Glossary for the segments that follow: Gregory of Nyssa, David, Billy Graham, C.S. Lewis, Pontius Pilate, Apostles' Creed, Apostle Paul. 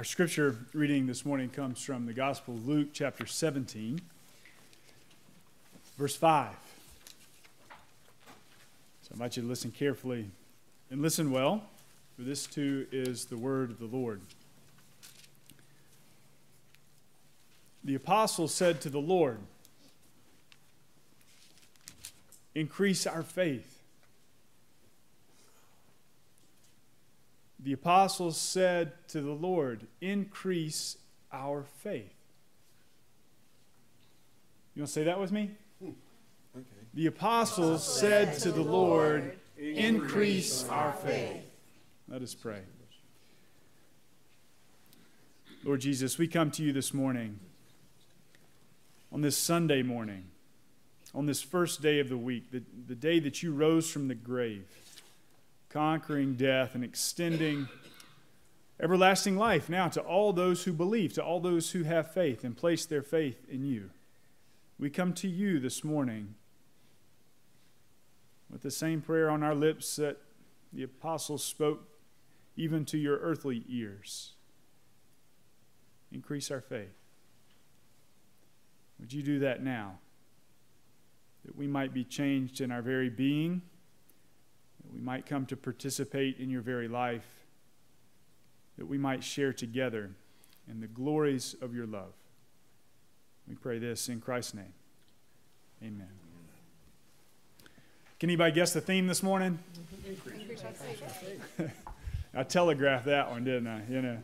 Our scripture reading this morning comes from the Gospel of Luke, chapter 17, verse 5. So I invite you to listen carefully and listen well, for this too is the word of the Lord. The apostles said to the Lord, "Increase our faith." The apostles said to the Lord, "Increase our faith." You want to say that with me? Okay. The apostles said to the Lord, "Increase our faith." Let us pray. Lord Jesus, we come to you this morning, on this Sunday morning, on this first day of the week, the day that you rose from the grave, conquering death and extending everlasting life now to all those who believe, to all those who have faith and place their faith in you. We come to you this morning with the same prayer on our lips that the apostles spoke even to your earthly ears. Increase our faith. Would you do that now, that we might be changed in our very being, that we might come to participate in your very life, that we might share together in the glories of your love. We pray this in Christ's name. Amen. Can anybody guess the theme this morning? I telegraphed that one, didn't I? You know.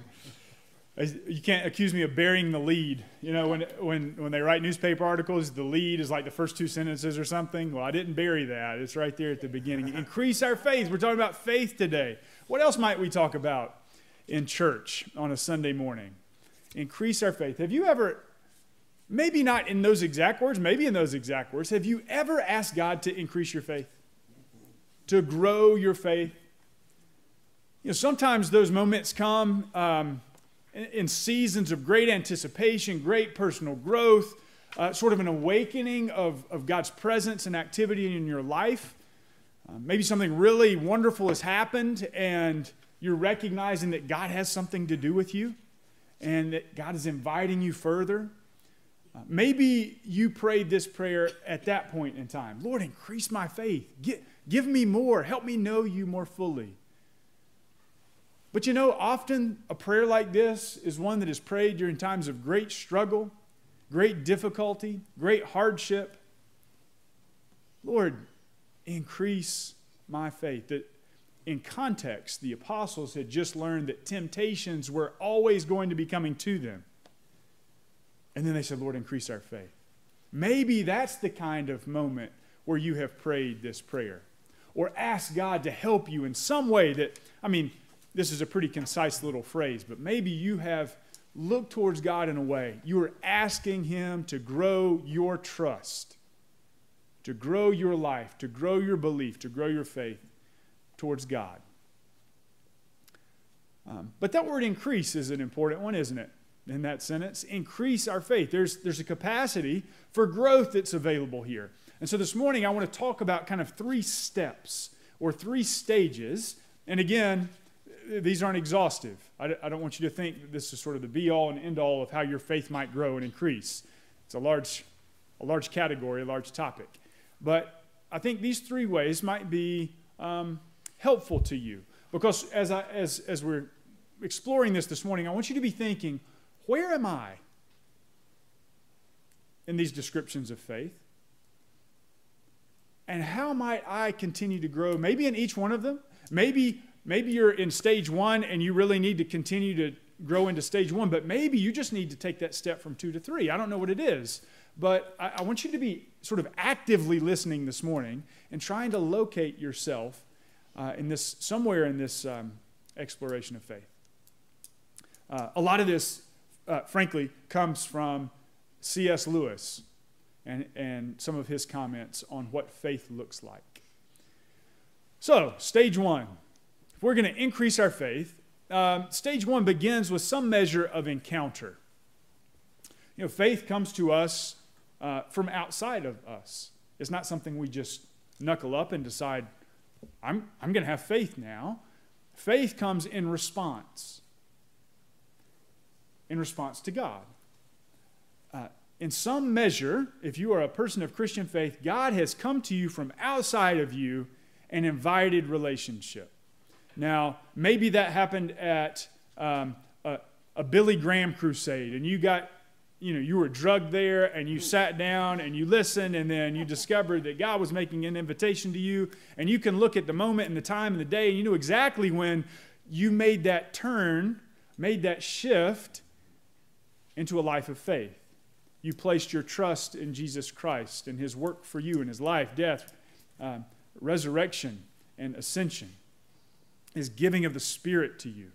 You can't accuse me of burying the lead. You know, when they write newspaper articles, the lead is like the first two sentences or something. Well, I didn't bury that. It's right there at the beginning. Increase our faith. We're talking about faith today. What else might we talk about in church on a Sunday morning? Increase our faith. Have you ever, maybe not in those exact words, maybe in those exact words, have you ever asked God to increase your faith, to grow your faith? You know, sometimes those moments come in seasons of great anticipation, great personal growth, sort of an awakening of God's presence and activity in your life. Maybe something really wonderful has happened and you're recognizing that God has something to do with you and that God is inviting you further. Maybe you prayed this prayer at that point in time. Lord, increase my faith. Give me more. Help me know you more fully. But you know, often a prayer like this is one that is prayed during times of great struggle, great difficulty, great hardship. Lord, increase my faith. That in context, the apostles had just learned that temptations were always going to be coming to them. And then they said, Lord, increase our faith. Maybe that's the kind of moment where you have prayed this prayer or asked God to help you in some way that, I mean, this is a pretty concise little phrase, but maybe you have looked towards God in a way. You are asking him to grow your trust, to grow your life, to grow your belief, to grow your faith towards God. But that word increase is an important one, isn't it? In that sentence, increase our faith. There's a capacity for growth that's available here. And so this morning, I want to talk about kind of three steps or three stages. And again, these aren't exhaustive. I don't want you to think that this is sort of the be-all and end-all of how your faith might grow and increase. It's a large category, a large topic. But I think these three ways might be helpful to you. Because as we're exploring this morning, I want you to be thinking, where am I in these descriptions of faith? And how might I continue to grow? Maybe in each one of them. Maybe you're in stage one and you really need to continue to grow into stage one, but maybe you just need to take that step from 2 to 3. I don't know what it is, but I want you to be sort of actively listening this morning and trying to locate yourself in this, somewhere in this exploration of faith. A lot of this, frankly, comes from C.S. Lewis and some of his comments on what faith looks like. So, stage one. If we're going to increase our faith, stage one begins with some measure of encounter. You know, faith comes to us from outside of us. It's not something we just knuckle up and decide, I'm going to have faith now. Faith comes in response. in response to God. In some measure, if you are a person of Christian faith, God has come to you from outside of you and invited relationship. Now, maybe that happened at a Billy Graham crusade, and you got, you were drugged there, and you sat down, and you listened, and then you discovered that God was making an invitation to you, and you can look at the moment and the time and the day, and you know exactly when you made that turn, made that shift into a life of faith. You placed your trust in Jesus Christ and his work for you in his life, death, resurrection, and ascension. His giving of the Spirit to you,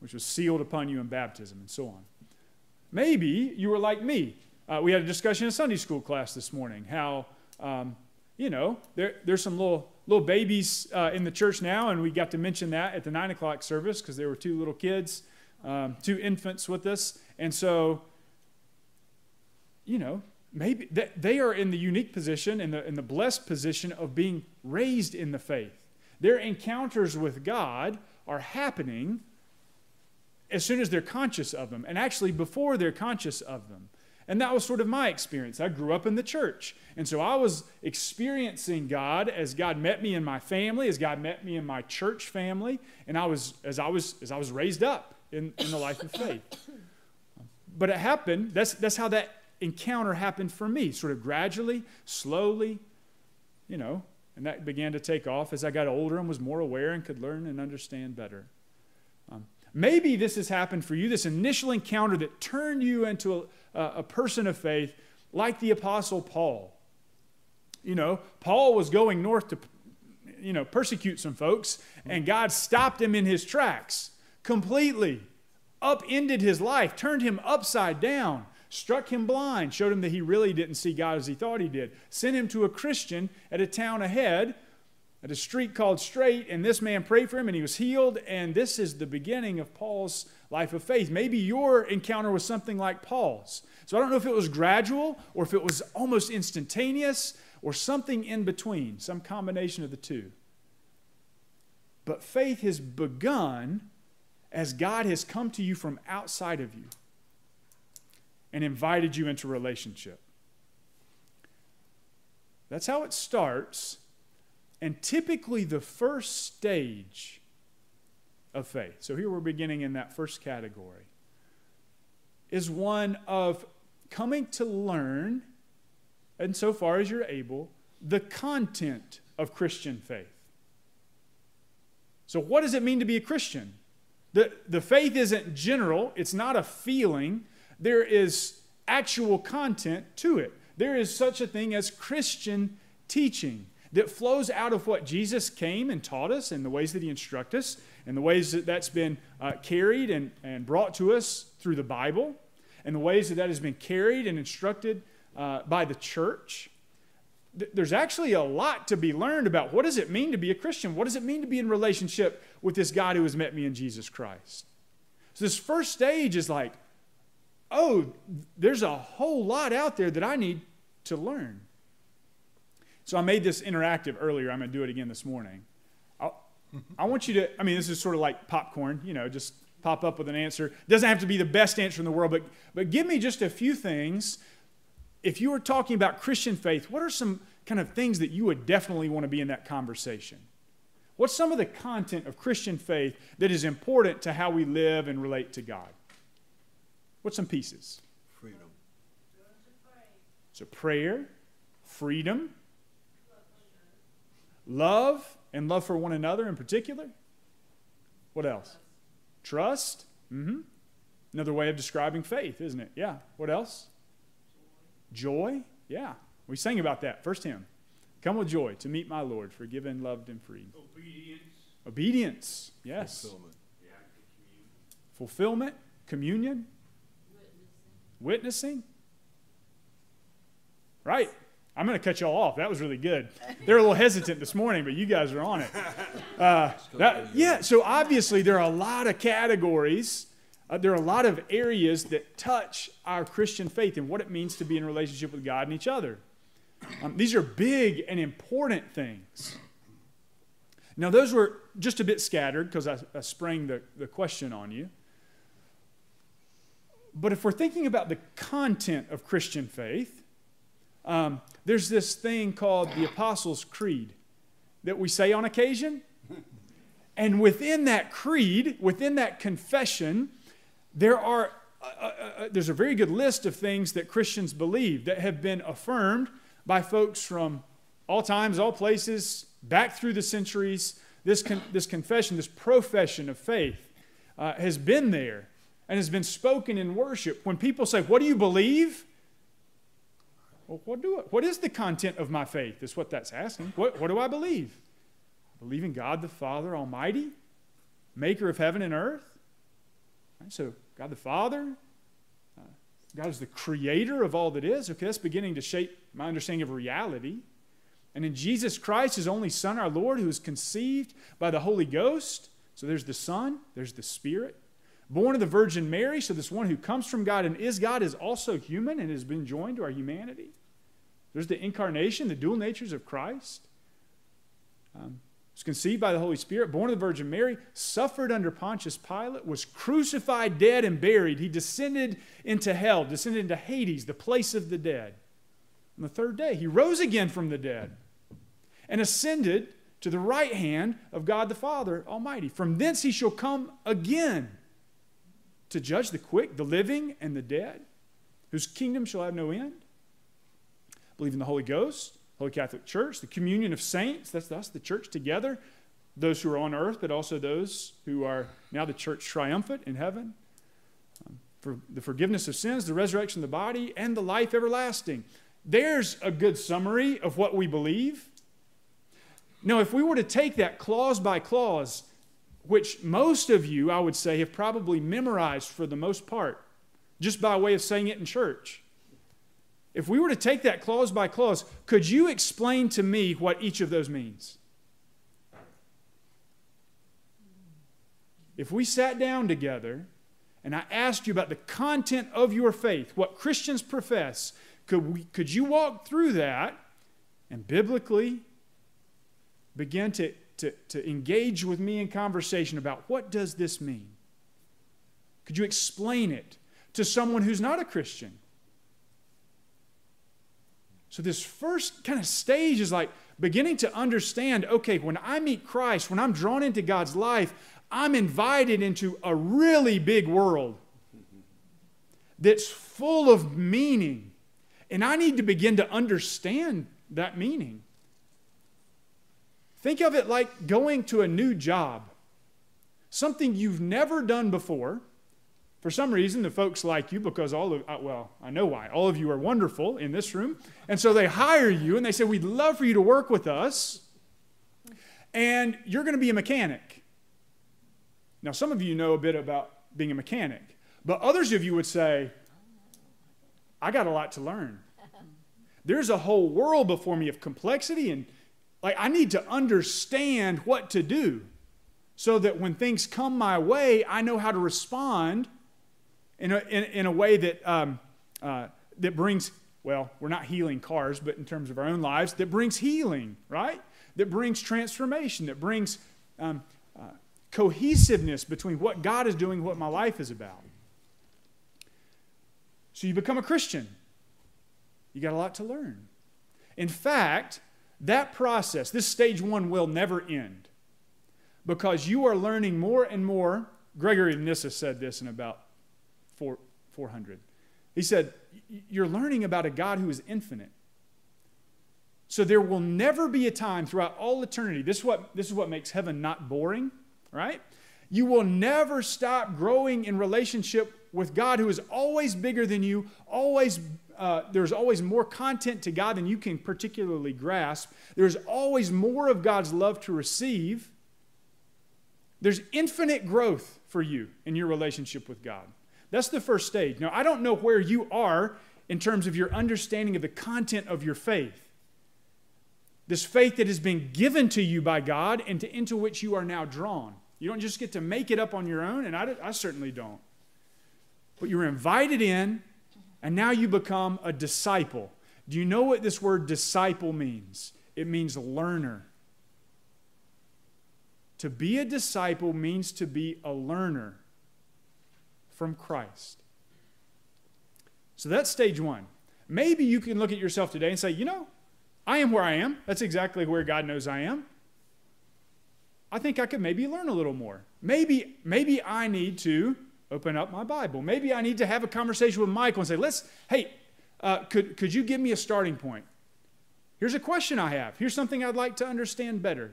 which was sealed upon you in baptism, and so on. Maybe you were like me. We had a discussion in Sunday school class this morning, how, there's some little babies in the church now, and we got to mention that at the 9 o'clock service because there were two little kids, two infants with us. And so, maybe they are in the unique position, in the blessed position of being raised in the faith. Their encounters with God are happening as soon as they're conscious of them, and actually before they're conscious of them. And that was sort of my experience. I grew up in the church, and so I was experiencing God as God met me in my family, as God met me in my church family, and as I was raised up in the life of faith. But it happened. That's how that encounter happened for me, sort of gradually, slowly, and that began to take off as I got older and was more aware and could learn and understand better. Maybe this has happened for you, this initial encounter that turned you into a person of faith, like the Apostle Paul. Paul was going north to, persecute some folks, and God stopped him in his tracks completely, upended his life, turned him upside down, struck him blind, showed him that he really didn't see God as he thought he did, sent him to a Christian at a town ahead, at a street called Straight, and this man prayed for him, and he was healed. And this is the beginning of Paul's life of faith. Maybe your encounter was something like Paul's. So I don't know if it was gradual, or if it was almost instantaneous, or something in between, some combination of the two. But faith has begun as God has come to you from outside of you and invited you into relationship. That's how it starts. And typically the first stage of faith, so here we're beginning in that first category, is one of coming to learn, and so far as you're able, the content of Christian faith. So what does it mean to be a Christian? The faith isn't general. It's not a feeling. There is actual content to it. There is such a thing as Christian teaching that flows out of what Jesus came and taught us, and the ways that he instructed us, and the ways that that's been carried and brought to us through the Bible, and the ways that that has been carried and instructed by the church. There's actually a lot to be learned about what does it mean to be a Christian? What does it mean to be in relationship with this God who has met me in Jesus Christ? So this first stage is like, oh, there's a whole lot out there that I need to learn. So I made this interactive earlier. I'm going to do it again this morning. I want you to, this is sort of like popcorn, just pop up with an answer. It doesn't have to be the best answer in the world, but give me just a few things. If you were talking about Christian faith, what are some kind of things that you would definitely want to be in that conversation? What's some of the content of Christian faith that is important to how we live and relate to God? What's some pieces? Freedom. So prayer, freedom, love, and love for one another in particular. What else? Trust. Another way of describing faith, isn't it? Yeah. What else? Joy. Yeah. We sang about that. First hymn. Come with joy to meet my Lord, forgiven, loved, and free. Obedience. Obedience. Yes. Fulfillment. The act of communion. Fulfillment. Communion. Witnessing. Witnessing. Right. I'm going to cut y'all off. That was really good. They're a little hesitant this morning, but you guys are on it. So obviously there are a lot of categories. There are a lot of areas that touch our Christian faith and what it means to be in relationship with God and each other. These are big and important things. Now, those were just a bit scattered because I sprang the question on you. But if we're thinking about the content of Christian faith, there's this thing called the Apostles' Creed that we say on occasion. And within that creed, within that confession, there's a very good list of things that Christians believe that have been affirmed by folks from all times, all places, back through the centuries. This confession, this profession of faith has been there and has been spoken in worship. When people say, what do you believe? Well, what is the content of my faith is what that's asking. What do I believe? I believe in God the Father Almighty, maker of heaven and earth. Right, so God the Father, God is the creator of all that is. Okay, that's beginning to shape my understanding of reality. And in Jesus Christ, His only Son, our Lord, who was conceived by the Holy Ghost. So there's the Son, there's the Spirit. Born of the Virgin Mary, so this one who comes from God is also human and has been joined to our humanity. There's the incarnation, the dual natures of Christ. Was conceived by the Holy Spirit, born of the Virgin Mary, suffered under Pontius Pilate, was crucified, dead, and buried. He descended into hell, descended into Hades, the place of the dead. On the third day, He rose again from the dead and ascended to the right hand of God the Father Almighty. From thence He shall come again to judge the quick, the living, and the dead, whose kingdom shall have no end. I believe in the Holy Ghost, Holy Catholic Church, the communion of saints, that's us, the church together, those who are on earth, but also those who are now the church triumphant in heaven, for the forgiveness of sins, the resurrection of the body, and the life everlasting. There's a good summary of what we believe. Now, if we were to take that clause by clause, which most of you, I would say, have probably memorized for the most part, just by way of saying it in church. If we were to take that clause by clause, could you explain to me what each of those means? If we sat down together and I asked you about the content of your faith, what Christians profess, could you walk through that and biblically begin to engage with me in conversation about what does this mean? Could you explain it to someone who's not a Christian? So this first kind of stage is like beginning to understand, okay, when I meet Christ, when I'm drawn into God's life, I'm invited into a really big world that's full of meaning. And I need to begin to understand that meaning. Think of it like going to a new job, something you've never done before. For some reason, the folks like you because I know why. All of you are wonderful in this room. And so they hire you and they say, we'd love for you to work with us. And you're going to be a mechanic. Now, some of you know a bit about being a mechanic. But others of you would say, I got a lot to learn. There's a whole world before me of complexity. And like I need to understand what to do so that when things come my way, I know how to respond in a way that, that brings, well, we're not healing cars, but in terms of our own lives, that brings healing, right? That brings transformation, that brings cohesiveness between what God is doing and what my life is about. So you become a Christian. You got a lot to learn. In fact, that process, this stage one, will never end because you are learning more and more. Gregory of Nyssa said this in about 400. He said, you're learning about a God who is infinite. So there will never be a time throughout all eternity. This is what makes heaven not boring, right? You will never stop growing in relationship with God who is always bigger than you, always there's always more content to God than you can particularly grasp. There's always more of God's love to receive. There's infinite growth for you in your relationship with God. That's the first stage. Now, I don't know where you are in terms of your understanding of the content of your faith. This faith that has been given to you by God and into which you are now drawn. You don't just get to make it up on your own, and I certainly don't. But you're invited in, and now you become a disciple. Do you know what this word disciple means? It means learner. To be a disciple means to be a learner from Christ. So that's stage one. Maybe you can look at yourself today and say, you know, I am where I am. That's exactly where God knows I am. I think I could maybe learn a little more. Maybe I need to open up my Bible. Maybe I need to have a conversation with Michael and say, could you give me a starting point? Here's a question I have. Here's something I'd like to understand better.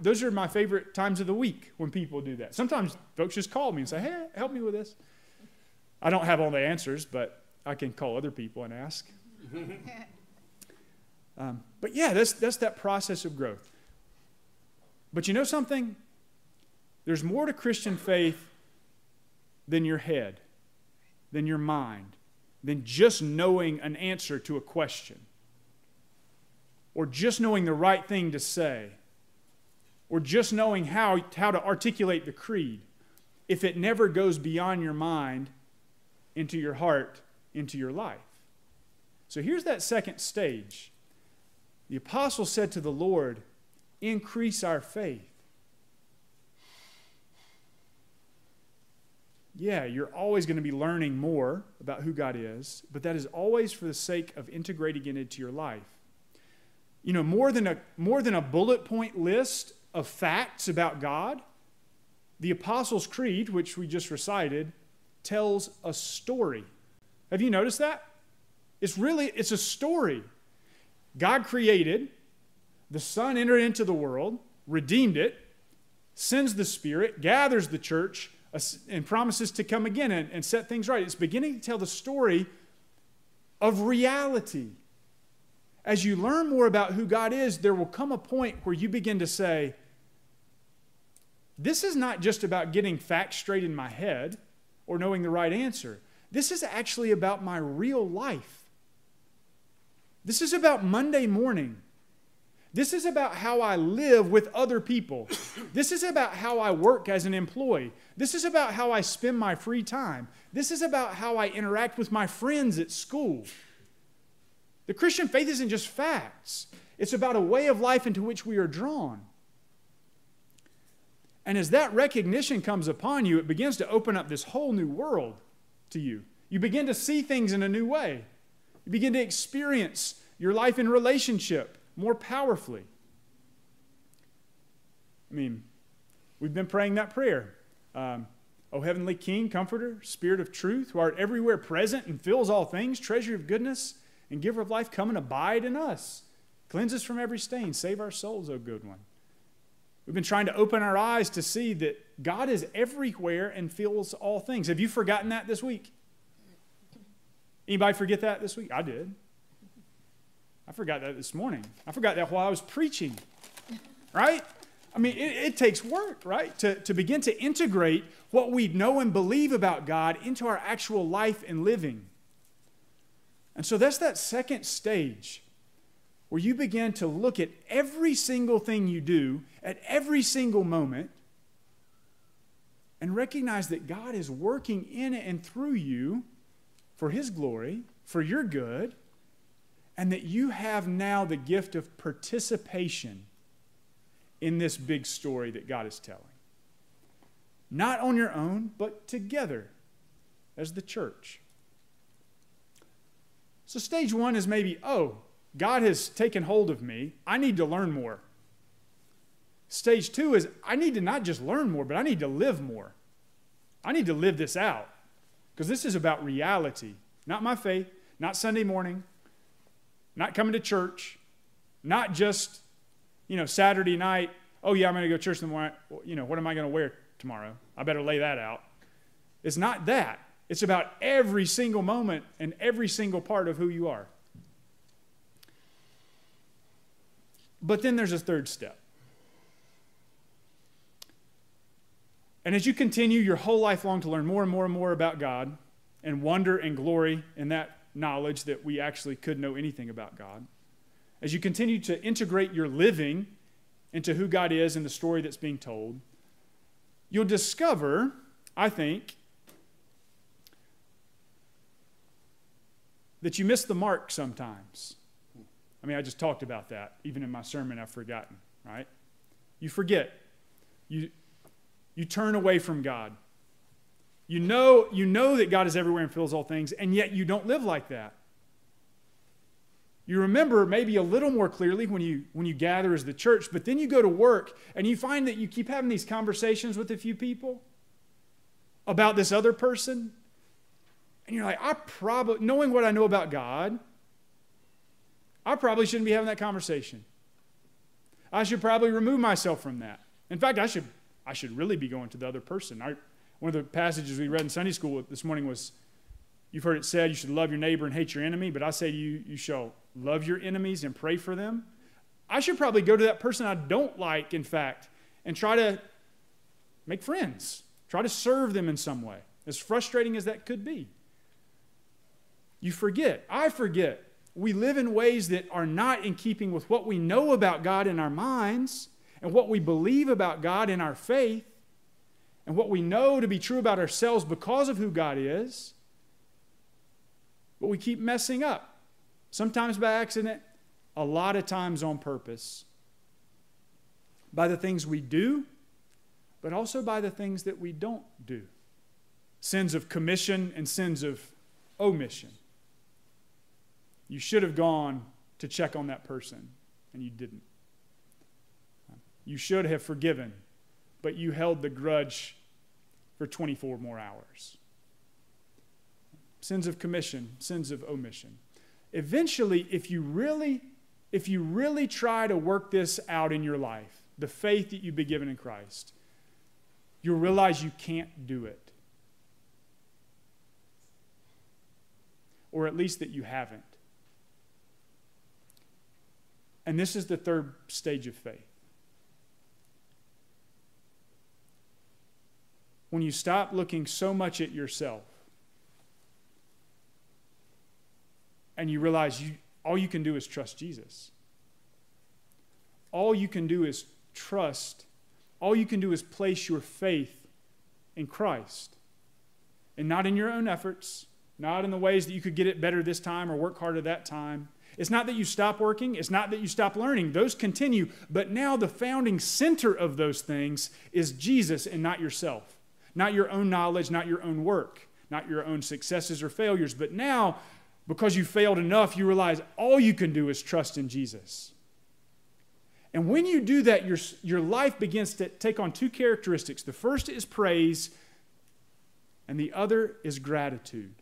Those are my favorite times of the week when people do that. Sometimes folks just call me and say, hey, help me with this. I don't have all the answers, but I can call other people and ask. But yeah, that's that process of growth. But you know something? There's more to Christian faith than your head, than your mind, than just knowing an answer to a question, or just knowing the right thing to say, or just knowing how to articulate the creed. If it never goes beyond your mind, into your heart, into your life. So here's that second stage. The apostle said to the Lord, increase our faith. Yeah, you're always going to be learning more about who God is, but that is always for the sake of integrating it into your life. You know, more than a bullet point list of facts about God, the Apostles' Creed, which we just recited, tells a story. Have you noticed that? It's a story. God created, the Son entered into the world, redeemed it, sends the Spirit, gathers the church, and promises to come again and set things right. It's beginning to tell the story of reality. As you learn more about who God is, there will come a point where you begin to say, this is not just about getting facts straight in my head or knowing the right answer. This is actually about my real life. This is about Monday morning. This is about how I live with other people. This is about how I work as an employee. This is about how I spend my free time. This is about how I interact with my friends at school. The Christian faith isn't just facts. It's about a way of life into which we are drawn. And as that recognition comes upon you, it begins to open up this whole new world to you. You begin to see things in a new way. You begin to experience your life in relationship more powerfully. I mean, we've been praying that prayer. O heavenly King, Comforter, Spirit of truth, who art everywhere present and fills all things, treasure of goodness and giver of life, come and abide in us. Cleanse us from every stain. Save our souls, O good one. We've been trying to open our eyes to see that God is everywhere and fills all things. Have you forgotten that this week? Anybody forget that this week? I did. I forgot that this morning. I forgot that while I was preaching, right? I mean, it takes work, right? To begin to integrate what we know and believe about God into our actual life and living. And so that's that second stage where you begin to look at every single thing you do, at every single moment, and recognize that God is working in and through you for His glory, for your good, and that you have now the gift of participation in this big story that God is telling. Not on your own, but together as the church. So stage one is maybe, oh, God has taken hold of me. I need to learn more. Stage two is, I need to not just learn more, but I need to live more. I need to live this out. Because this is about reality. Not my faith, not Sunday morning, not coming to church, not just, you know, Saturday night. Oh, yeah, I'm going to go to church tomorrow. You know, what am I going to wear tomorrow? I better lay that out. It's not that. It's about every single moment and every single part of who you are. But then there's a third step. And as you continue your whole life long to learn more and more and more about God and wonder and glory in that knowledge that we actually could know anything about God. As you continue to integrate your living into who God is and the story that's being told, you'll discover, I think, that you miss the mark sometimes. I mean, I just talked about that. Even in my sermon, I've forgotten, right? You forget. You turn away from God. You know that God is everywhere and fills all things, and yet you don't live like that. You remember maybe a little more clearly when you gather as the church, but then you go to work and you find that you keep having these conversations with a few people about this other person. And you're like, knowing what I know about God, I probably shouldn't be having that conversation. I should probably remove myself from that. In fact, I should really be going to the other person. One of the passages we read in Sunday school this morning was, you've heard it said, you should love your neighbor and hate your enemy, but I say to you, you shall love your enemies and pray for them. I should probably go to that person I don't like, in fact, and try to make friends, try to serve them in some way, as frustrating as that could be. You forget. I forget. We live in ways that are not in keeping with what we know about God in our minds and what we believe about God in our faith and what we know to be true about ourselves because of who God is. But we keep messing up, sometimes by accident, a lot of times on purpose, by the things we do, but also by the things that we don't do. Sins of commission and sins of omission. You should have gone to check on that person, and you didn't. You should have forgiven, but you held the grudge for 24 more hours. Sins of commission, sins of omission. Eventually, if you really try to work this out in your life, the faith that you've been given in Christ, you'll realize you can't do it. Or at least that you haven't. And this is the third stage of faith. When you stop looking so much at yourself and you realize all you can do is trust Jesus. All you can do is trust. All you can do is place your faith in Christ. And not in your own efforts. Not in the ways that you could get it better this time or work harder that time. It's not that you stop working. It's not that you stop learning. Those continue. But now the founding center of those things is Jesus and not yourself. Not your own knowledge, not your own work, not your own successes or failures. But now, because you failed enough, you realize all you can do is trust in Jesus. And when you do that, your life begins to take on two characteristics. The first is praise, and the other is gratitude.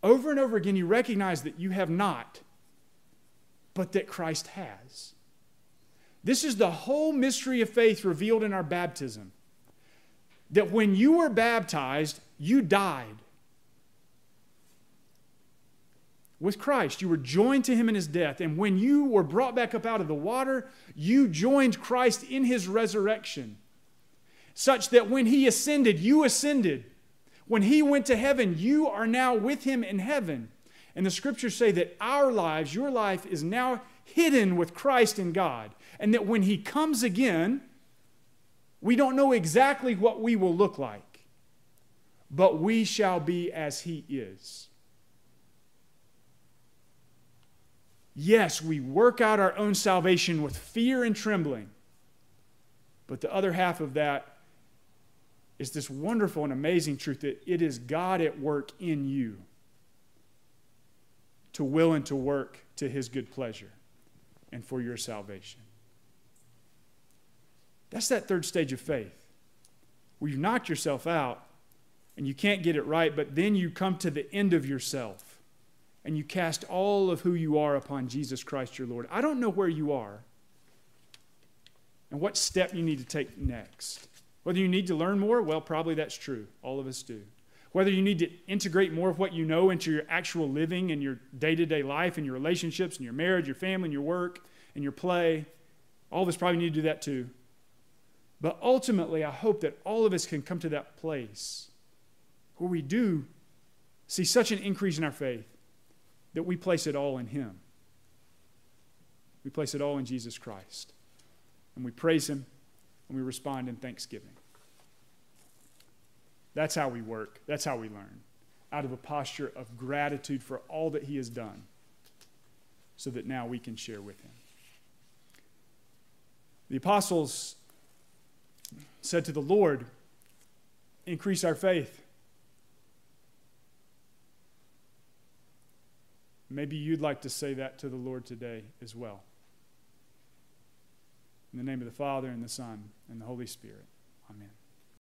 Over and over again, you recognize that you have not, but that Christ has. This is the whole mystery of faith revealed in our baptism. That when you were baptized, you died with Christ. You were joined to him in his death. And when you were brought back up out of the water, you joined Christ in his resurrection. Such that when he ascended, you ascended. When he went to heaven, you are now with him in heaven. And the scriptures say that our lives, your life, is now hidden with Christ in God. And that when he comes again, we don't know exactly what we will look like. But we shall be as he is. Yes, we work out our own salvation with fear and trembling. But the other half of that is this wonderful and amazing truth that it is God at work in you to will and to work to his good pleasure and for your salvation. That's that third stage of faith where you've knocked yourself out and you can't get it right, but then you come to the end of yourself. And you cast all of who you are upon Jesus Christ your Lord. I don't know where you are and what step you need to take next. Whether you need to learn more, well, probably that's true. All of us do. Whether you need to integrate more of what you know into your actual living and your day-to-day life and your relationships and your marriage, your family, and your work, and your play. All of us probably need to do that too. But ultimately, I hope that all of us can come to that place where we do see such an increase in our faith that we place it all in him. We place it all in Jesus Christ. And we praise him, and we respond in thanksgiving. That's how we work. That's how we learn. Out of a posture of gratitude for all that he has done, so that now we can share with him. The apostles said to the Lord, increase our faith. Maybe you'd like to say that to the Lord today as well. In the name of the Father, and the Son, and the Holy Spirit. Amen.